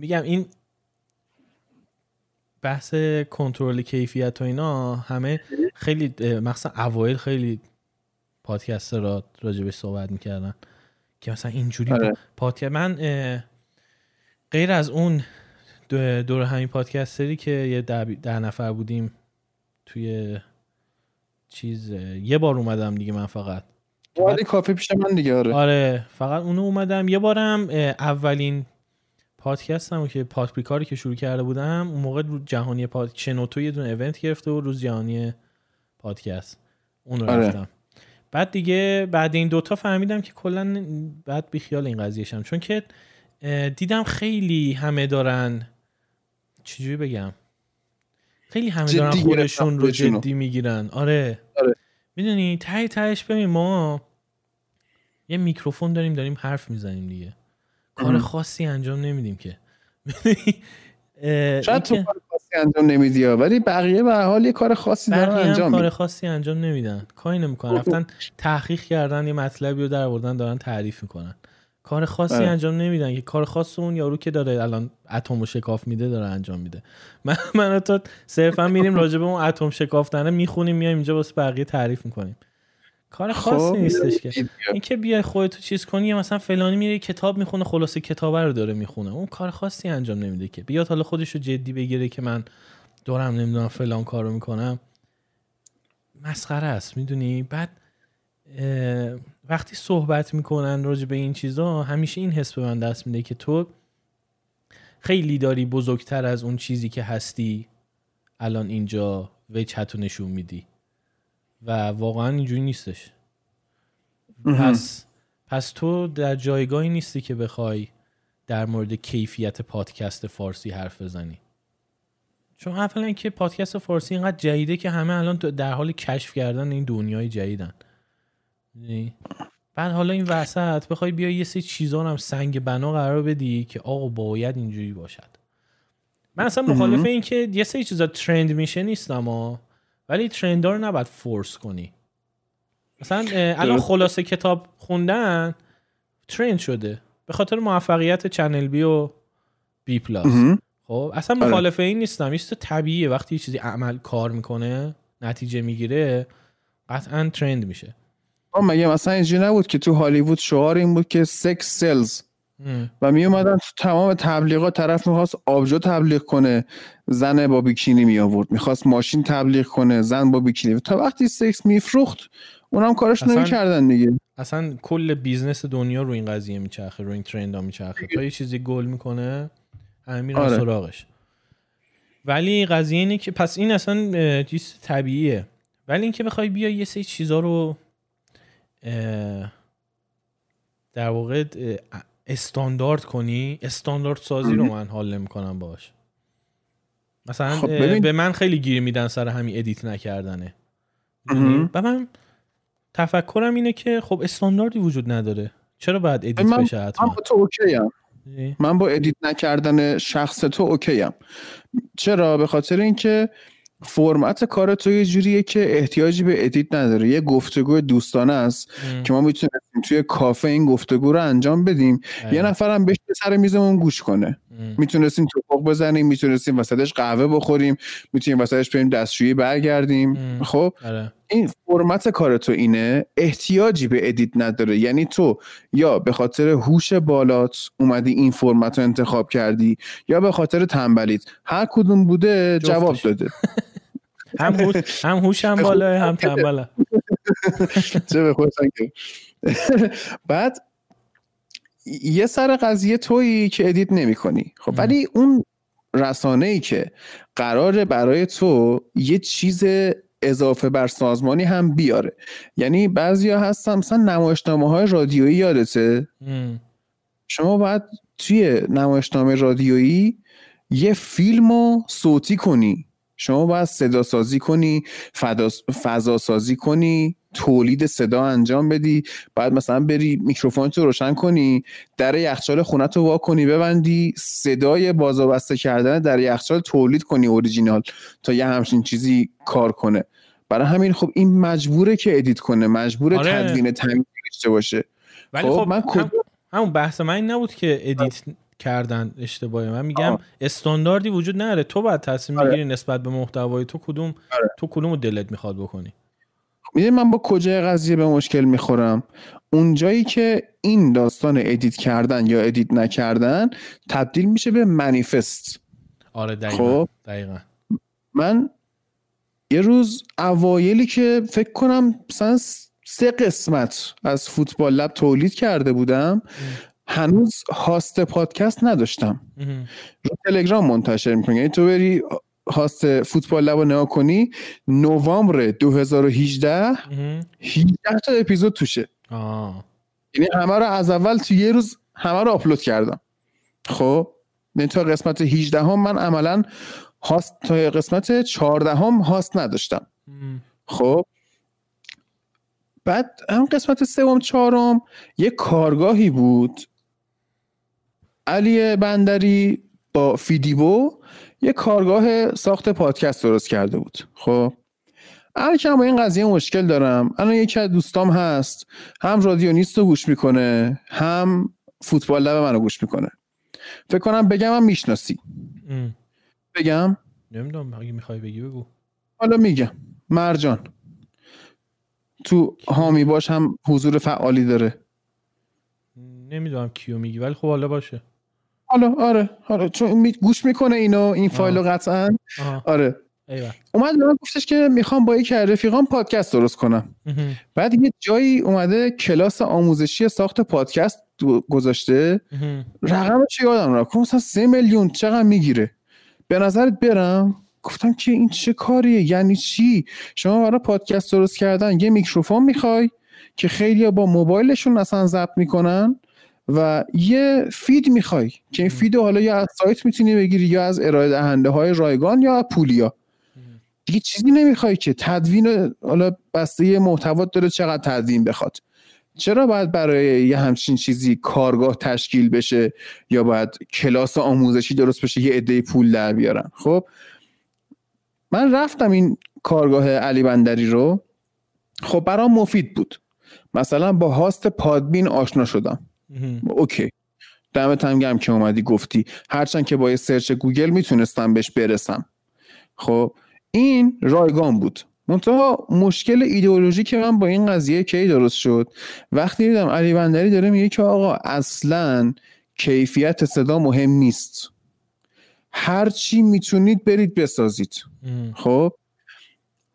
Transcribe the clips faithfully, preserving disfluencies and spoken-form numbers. میگم این بحث کنترل کیفیت و اینا همه خیلی مثلا اوایل خیلی پادکست را راجبش صحبت میکردن که مثلا اینجوری آره. پادکست من غیر از اون دور همین پادکستری که یه ده, ده نفر بودیم توی چیز یه بار اومدم دیگه من فقط ولی کافی پیش من دیگه آره آره فقط اونو اومدم یه بارم اولین پادکستم که پادپریکاری که شروع کرده بودم اون موقع رو جهانی پاد چنوتو یه دونه ایونت گرفته و روز جهانی پادکست اون رو آره. رفتم بعد دیگه بعد این دوتا فهمیدم که کلا بعد بیخیال این قضیه شم چون که دیدم خیلی همه دارن چجوری بگم خیلی همه دارن خودشون رو جدی میگیرن آره, آره. میدونی تای تایش ببین ما یه میکروفون داریم داریم حرف میزنیم دیگه کار خاصی انجام نمیدیم که شاید تو کار خاصی انجام نمیدی ولی بقیه به هر حال یه کار خاصی دارن انجام میدن کار خاصی انجام نمیدن کاری نمیکنن رفتن تحقیق کردن یه مطلبی رو در آوردن دارن تعریف میکنن کار خاصی انجام نمیدن که کار خاص اون یارو که داره الان اتمو شکاف میده داره انجام میده من من تا صرفا میریم راجع به اون اتم شکافتنه میخونیم میایم اینجا واسه بقیه تعریف میکنیم کار خاصی نیستش که اینکه بیای خودت تو چیز کنی مثلا فلانی میره کتاب میخونه خلاصه کتاب رو داره میخونه اون کار خاصی انجام نمیده که بیاد حالا خودش رو جدی بگیره که من دورم نمیدونم فلان کارو میکنم مسخره است میدونی بعد وقتی صحبت میکنن راجع به این چیزا همیشه این حس به من دست میده که تو خیلی داری بزرگتر از اون چیزی که هستی الان اینجا وجهتو نشون میدی و واقعا اینجوری نیستش پس پس تو در جایگاهی نیستی که بخوای در مورد کیفیت پادکست فارسی حرف بزنی چون اولا که پادکست فارسی اینقدر جدیده که همه الان در حال کشف کردن این دنیای جدیدن نی. بعد حالا این وسط بخوای بیای یه سری چیزا رو هم سنگ بنا قرار بدی که آقا باید اینجوری باشد من اصلا مخالف این که یه سری چیزا ترند میشه نیستم ها ولی ترندا رو نباید فورس کنی مثلا الان خلاصه کتاب خوندن ترند شده به خاطر موفقیت چنل بی و بی پلاس خب اصلا مخالف این نیستم ایست طبیعیه وقتی یه چیزی عمل کار میکنه نتیجه میگیره قطعا ترند میشه آم مگه مثلا اینجوری نبود که تو هالیوود شعار این بود که سکس سلز و می اومدن تو تمام تبلیغات طرف میخواست آبجو تبلیغ کنه زن با بیکینی می آورد میخواست ماشین تبلیغ کنه زن با بیکینی تا وقتی سکس میفروخت اونم کارش نمیکردن دیگه اصلا کل بیزنس دنیا رو این قضیه میچرخه رو این ترندا میچرخه تا یه چیزی گل میکنه همه میرن آره. سراغش ولی قضیه اینه که پس این اصلا چیز طبیعیه ولی اینکه بخوای بیای یه سری چیزا رو در واقع استاندارد کنی استاندارد سازی رو من حال نمی‌کنم باش مثلا خب به من خیلی گیر میدن سر همین ادیت نکردنه و من تفکرم اینه که خب استانداردی وجود نداره چرا باید ادیت من بشه حتما من با تو اوکی ام من با ادیت نکردن شخص تو اوکی ام چرا به خاطر اینکه فرمت کار تو یه جوریه که احتیاجی به ادیت نداره یه گفتگو دوستانه است که ما میتونیم توی کافه این گفتگو رو انجام بدیم ام. یه نفرم بشه سر میزمون گوش کنه میتونستیم توپق بزنیم میتونستیم وسطش قهوه بخوریم میتونیم وسطش بریم دستشویی برگردیم ام. خب اره. این فرمت کار تو اینه احتیاجی به ادیت نداره یعنی تو یا به خاطر هوش بالات اومدی این فرمت رو انتخاب کردی یا به خاطر تنبلیت هر کدوم بوده جواب داده هم هوش هم هوش هم بالا هم تنبله چه به خودشان که بعد یه سر قضیه تویی که ادیت نمی کنی خب ولی اون رسانه‌ای که قراره برای تو یه چیز اضافه بر سازمانی هم بیاره یعنی بعضیا هستن مثلا نمایشنامه‌های رادیویی یادته شما باید توی نمایشنامه رادیویی یه فیلمو صوتی کنی شما باید صدا سازی کنی فضا سازی کنی تولید صدا انجام بدی بعد مثلا بری میکروفونت رو روشن کنی در یخچال خونت رو وا کنی ببندی صدای باز و بسته کردن در یخچال تولید کنی اوریجینال تا یه همچین چیزی کار کنه برای همین خب این مجبوره که ادیت کنه مجبوره آره. تدوین تمیز داشته باشه ولی خب, خب من هم... همون بحث من این نبود که ادیت کردن اشتباهی. من میگم آه. استانداردی وجود نداره، تو باید تصمیم بگیری نسبت به محتوای تو کدوم آه. تو کدومو دلت میخواد بکنی. میدونی من با کجای قضیه به مشکل میخورم؟ اونجایی که این داستان ادیت کردن یا ادیت نکردن تبدیل میشه به منیفست. آره دقیقا. خب دقیقا. من یه روز اوایلی که فکر کنم مثلا سه قسمت از فوتبال لب تولید کرده بودم، هنوز هاست پادکست نداشتم، رو تلگرام منتشر میکنم. یعنی تو بری هاست فوتبال لب رو نها کنی، نوامبر دو هزار و هجده هجده تا اپیزود توشه. یعنی همه رو از اول تو یه روز همه رو آپلود کردم. خب یعنی تا قسمت هجده هم من عملا هاست، تا قسمت چهارده هم هاست نداشتم. خب بعد هم قسمت سوم چهارم یه کارگاهی بود، علی بندری با فیدیبو یه کارگاه ساخت پادکست درست کرده بود. خب الان که با این قضیه مشکل دارم، الان یکی از دوستام هست هم رادیو نیست رو گوش میکنه، هم فوتبال لب منو گوش میکنه. فکر کنم بگم من میشناسی ام. بگم نمیدونم، اگه میخوای بگی بگو. حالا میگم مرجان تو حامی باش هم حضور فعالی داره. نمیدونم کیو میگی ولی خب حالا باشه. حالا آره حالا چون می... گوش میکنه اینو این فایلو قطعا. آه. آره ایوه. اومد من گفتش که میخوام با یک رفیقام پادکست درست کنم. بعد یه جایی اومده کلاس آموزشی ساخت پادکست گذاشته، رقمش یادم رفت مثلا سه میلیون چقدر میگیره به نظرت برم؟ گفتم که این چه کاریه؟ یعنی چی؟ شما برای پادکست درست کردن یه میکروفون میخوای که خیلیا با موبایلشون اصلا ضبط میکنن، و یه فید میخوای که این فیدو حالا یا از سایت میتونی بگیری یا از ارائه دهنده های رایگان یا پولیا. دیگه چیزی نمیخوای که تدوین، حالا بسته محتوا داره چقدر تدوین بخواد. چرا باید برای یه همچین چیزی کارگاه تشکیل بشه یا باید کلاس آموزشی درست بشه یه عده پول در بیارن؟ خب من رفتم این کارگاه علی بندری رو، خب برام مفید بود. مثلا با هاست پادبین آشنا شدم. اوکی دمت هم گرم که اومدی گفتی، هرچند که با یه سرچ گوگل میتونستم بهش برسم. خب این رایگان بود. منتها مشکل ایدئولوژی که من با این قضیه کی درست شد وقتی دیدم علی بندری داره میگه که آقا اصلاً کیفیت صدا مهم نیست، هرچی میتونید برید بسازید. خب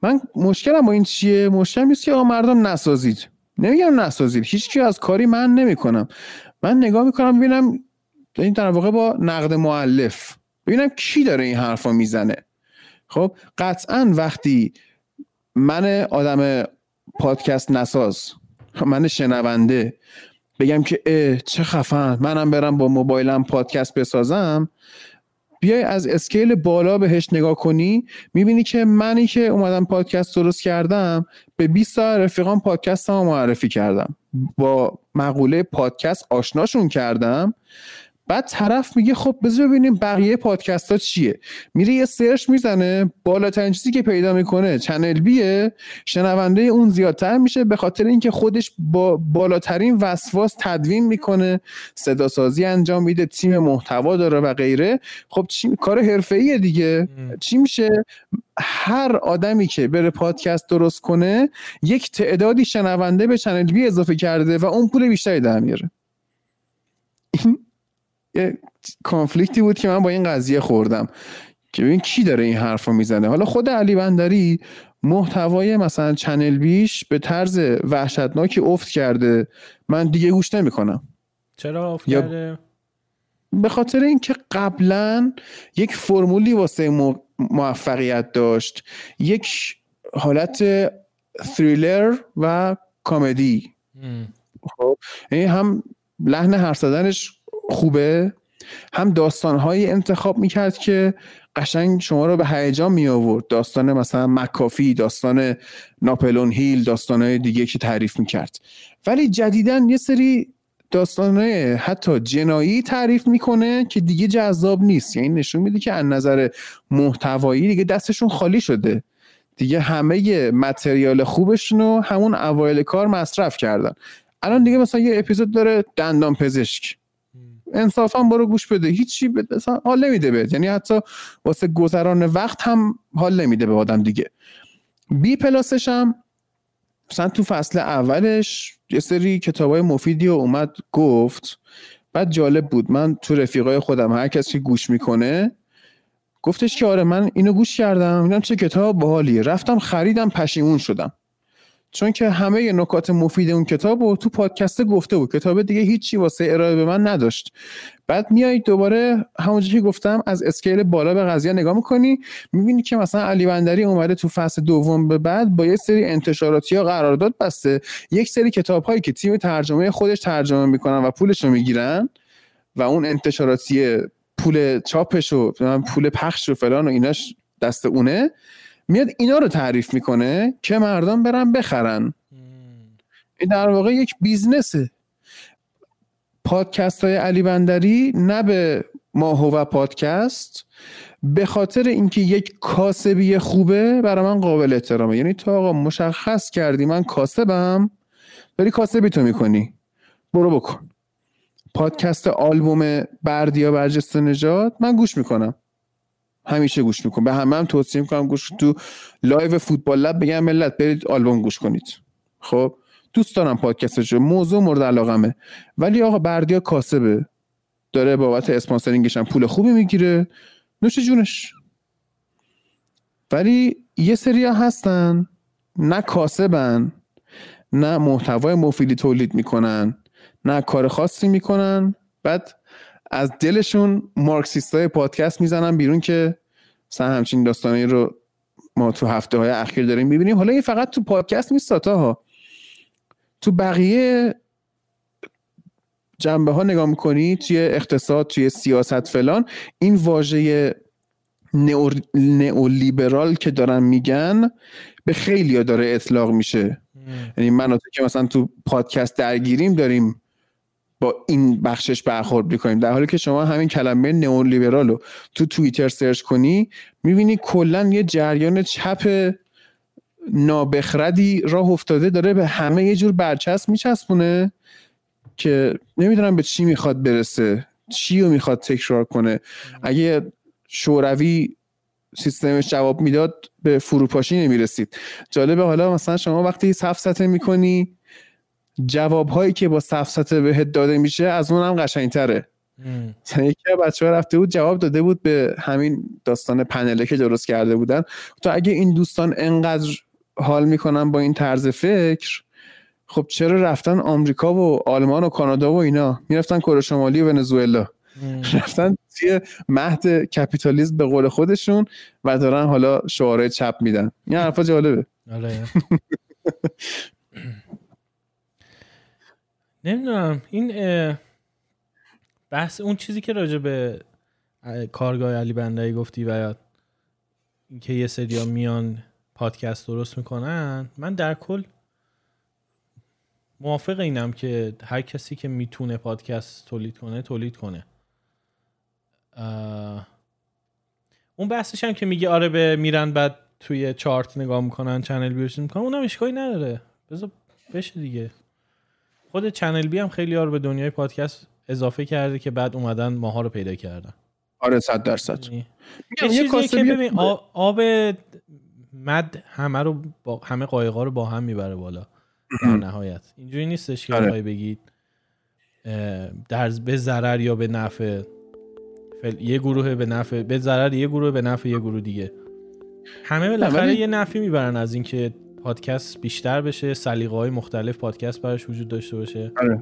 من مشکلم با این چیه؟ مشکلم نیست که آقا مردم نسازید. نمیگم نسازید، هیچکی از کاری من نمیکنم. من نگاه میکنم ببینم این در واقع با نقد مؤلف، ببینم کی داره این حرفا میزنه. خب قطعاً وقتی من آدم پادکست نساز، من شنونده بگم که اه چه خفن منم برم با موبایلم پادکست بسازم، بیای از اسکیل بالا بهش نگاه کنی میبینی که منی که اومدم پادکست درست کردم به بیست تا رفیقام پادکست هم معرفی کردم، با مقوله پادکست آشناشون کردم. بعد طرف میگه خب بذار ببینیم بقیه پادکست ها چیه، میره یه سرچ میزنه، بالاترین چیزی که پیدا میکنه چنل بیه، شنونده اون زیادتر میشه به خاطر اینکه خودش با بالاترین وسواس تدوین میکنه، صداسازی انجام میده، تیم محتوا داره و غیره. خب چی... کار حرفه‌ایه دیگه. م. چی میشه؟ هر آدمی که بره پادکست درست کنه یک تعدادی شنونده به چنل بی اضافه کرده و اون پول بیشتری در میاره. یه کانفلیکتی بود که من با این قضیه خوردم که ببین کی داره این حرفو میزنه. حالا خود علی بندری محتوای مثلا چنل بیش به طرز وحشتناکی افت کرده، من دیگه گوش نمیکنم. چرا افت کرده؟ به خاطر اینکه قبلا یک فرمولی واسه موفقیت داشت، یک حالت تریلر و کمدی. خب این هم لحن حرف زدنش خوبه، هم داستان‌های انتخاب میکرد که قشنگ شما رو به هیجان می آورد. داستان مثلا مکافی، داستان ناپلون هیل، داستان‌های دیگه که تعریف میکرد. ولی جدیدن یه سری داستان‌های حتی جنایی تعریف میکنه که دیگه جذاب نیست. یعنی نشون میده که از نظر محتوایی دیگه دستشون خالی شده، دیگه همه متریال خوبشون رو همون اوایل کار مصرف کردن. الان دیگه مثلا یه اپیزود داره دندان پزشک، انصافا برو گوش بده، هیچی مثلا حال نمیده بهت، یعنی حتی واسه گذران وقت هم حال نمیده به آدم دیگه. بی پلاسش هم مثلا تو فصل اولش یه سری کتابای مفیدی اومد گفت، بعد جالب بود من تو رفیقای خودم هر کسی که گوش میکنه گفتش که آره من اینو گوش کردم میدونم چه کتاب باحالیه، رفتم خریدم پشیمون شدم، چون که همه نکات مفید اون کتابو تو پادکست گفته بود، کتاب دیگه هیچی واسه ارائه به من نداشت. بعد میای دوباره همونجوری که گفتم از اسکیل بالا به قضیه نگاه میکنی، میبینی که مثلا علی بندری اومده تو فصل دوم به بعد با یه سری انتشاراتی ها قرارداد بسته، یک سری کتاب‌هایی که تیم ترجمه خودش ترجمه میکنن و پولشو میگیرن و اون انتشاراتی پول چاپش و پول پخش و فلان و ایناش دست اونه، میاد اینا رو تعریف میکنه که مردم برن بخرن. این در واقع یک بیزنسه. پادکست های علی بندری نه به ما هو پادکست، به خاطر اینکه یک کاسبی خوبه برای من قابل احترامه، یعنی تو آقا مشخص کردی من کاسبم، داری کاسبی تو میکنی، برو بکن. پادکست آلبوم بردیا برجسته نجات من گوش میکنم، همیشه گوش میکنم، به همه هم توصیه میکنم گوش. تو لایو فوتبال لب بگم ملت برید آلبوم گوش کنید، خب دوست دارم پادکستشو، موضوع مورد علاقمه، ولی آقا بردیا کاسبه، داره بابت اسپانسرینگش هم پول خوبی میگیره، نوش جونش. ولی یه سری هستن نه کاسبن، نه محتوای مفیدی تولید میکنن، نه کار خاصی میکنن، بعد از دلشون مارکسیستای پادکست میزنن بیرون، که مثلا همچین داستانی رو ما تو هفته های اخیر داریم میبینیم. حالا این فقط تو پادکست نیست تا، تو بقیه جنبه ها نگاه میکنی، توی اقتصاد، توی سیاست فلان، این واژه نئو نئولیبرال که دارن میگن به خیلی ها داره اطلاق میشه، یعنی من و تو که مثلا تو پادکست درگیریم داریم با این بخشش برخورد می‌کنیم، در حالی که شما همین کلمه نئولیبرال رو تو توییتر سرچ کنی می‌بینی کلاً یه جریان چپ نابخردی راه افتاده داره به همه یه جور برچسب می‌چسبونه که نمی‌دونم به چی می‌خواد برسه، چی رو می‌خواد تکرار کنه. اگه شوروی سیستمش جواب میداد به فروپاشی نمی‌رسید. جالبه حالا مثلا شما وقتی سفسطه می‌کنی جوابهایی که با سفسطه بهت داده میشه از اون هم قشنگتره. یکی از بچه‌ها رفته بود جواب داده بود به همین داستان پنله که درست کرده بودن، تو اگه این دوستان انقدر حال میکنن با این طرز فکر، خب چرا رفتن آمریکا و آلمان و کانادا و اینا، میرفتن کره شمالی و ونزوئلا، رفتن توی مهد کپیتالیسم به قول خودشون و دارن حالا شعارهای چپ میدن. این حرفا جالبه. نمیدونم این بحث اون چیزی که راجع به کارگاه علی بندری گفتی و که یه سریا میان پادکست درست میکنن، من در کل موافق اینم که هر کسی که میتونه پادکست تولید کنه تولید کنه. اون بحثش هم که میگه آره به میرن بعد توی چارت نگاه میکنن، چنل بیوش میکنن، اونم اشکالی نداره، بذار بشه دیگه. خود چنل بی هم خیلی ها رو به دنیای پادکست اضافه کرده که بعد اومدن ماها رو پیدا کردن. آره صد درصد. یه چیزی که ببین آب, آب مد همه رو با همه قایق‌ها رو با هم میبره بالا در نهایت. اینجوری نیستش که آره بگید در به ضرر یا به نفع فل... یه گروه به نفع به ضرر یه گروه به نفع یه گروه دیگه. همه بالاخره ولی... یه نفعی میبرن از اینکه پادکست بیشتر بشه، سلیقه‌های مختلف پادکست براش وجود داشته باشه. آره.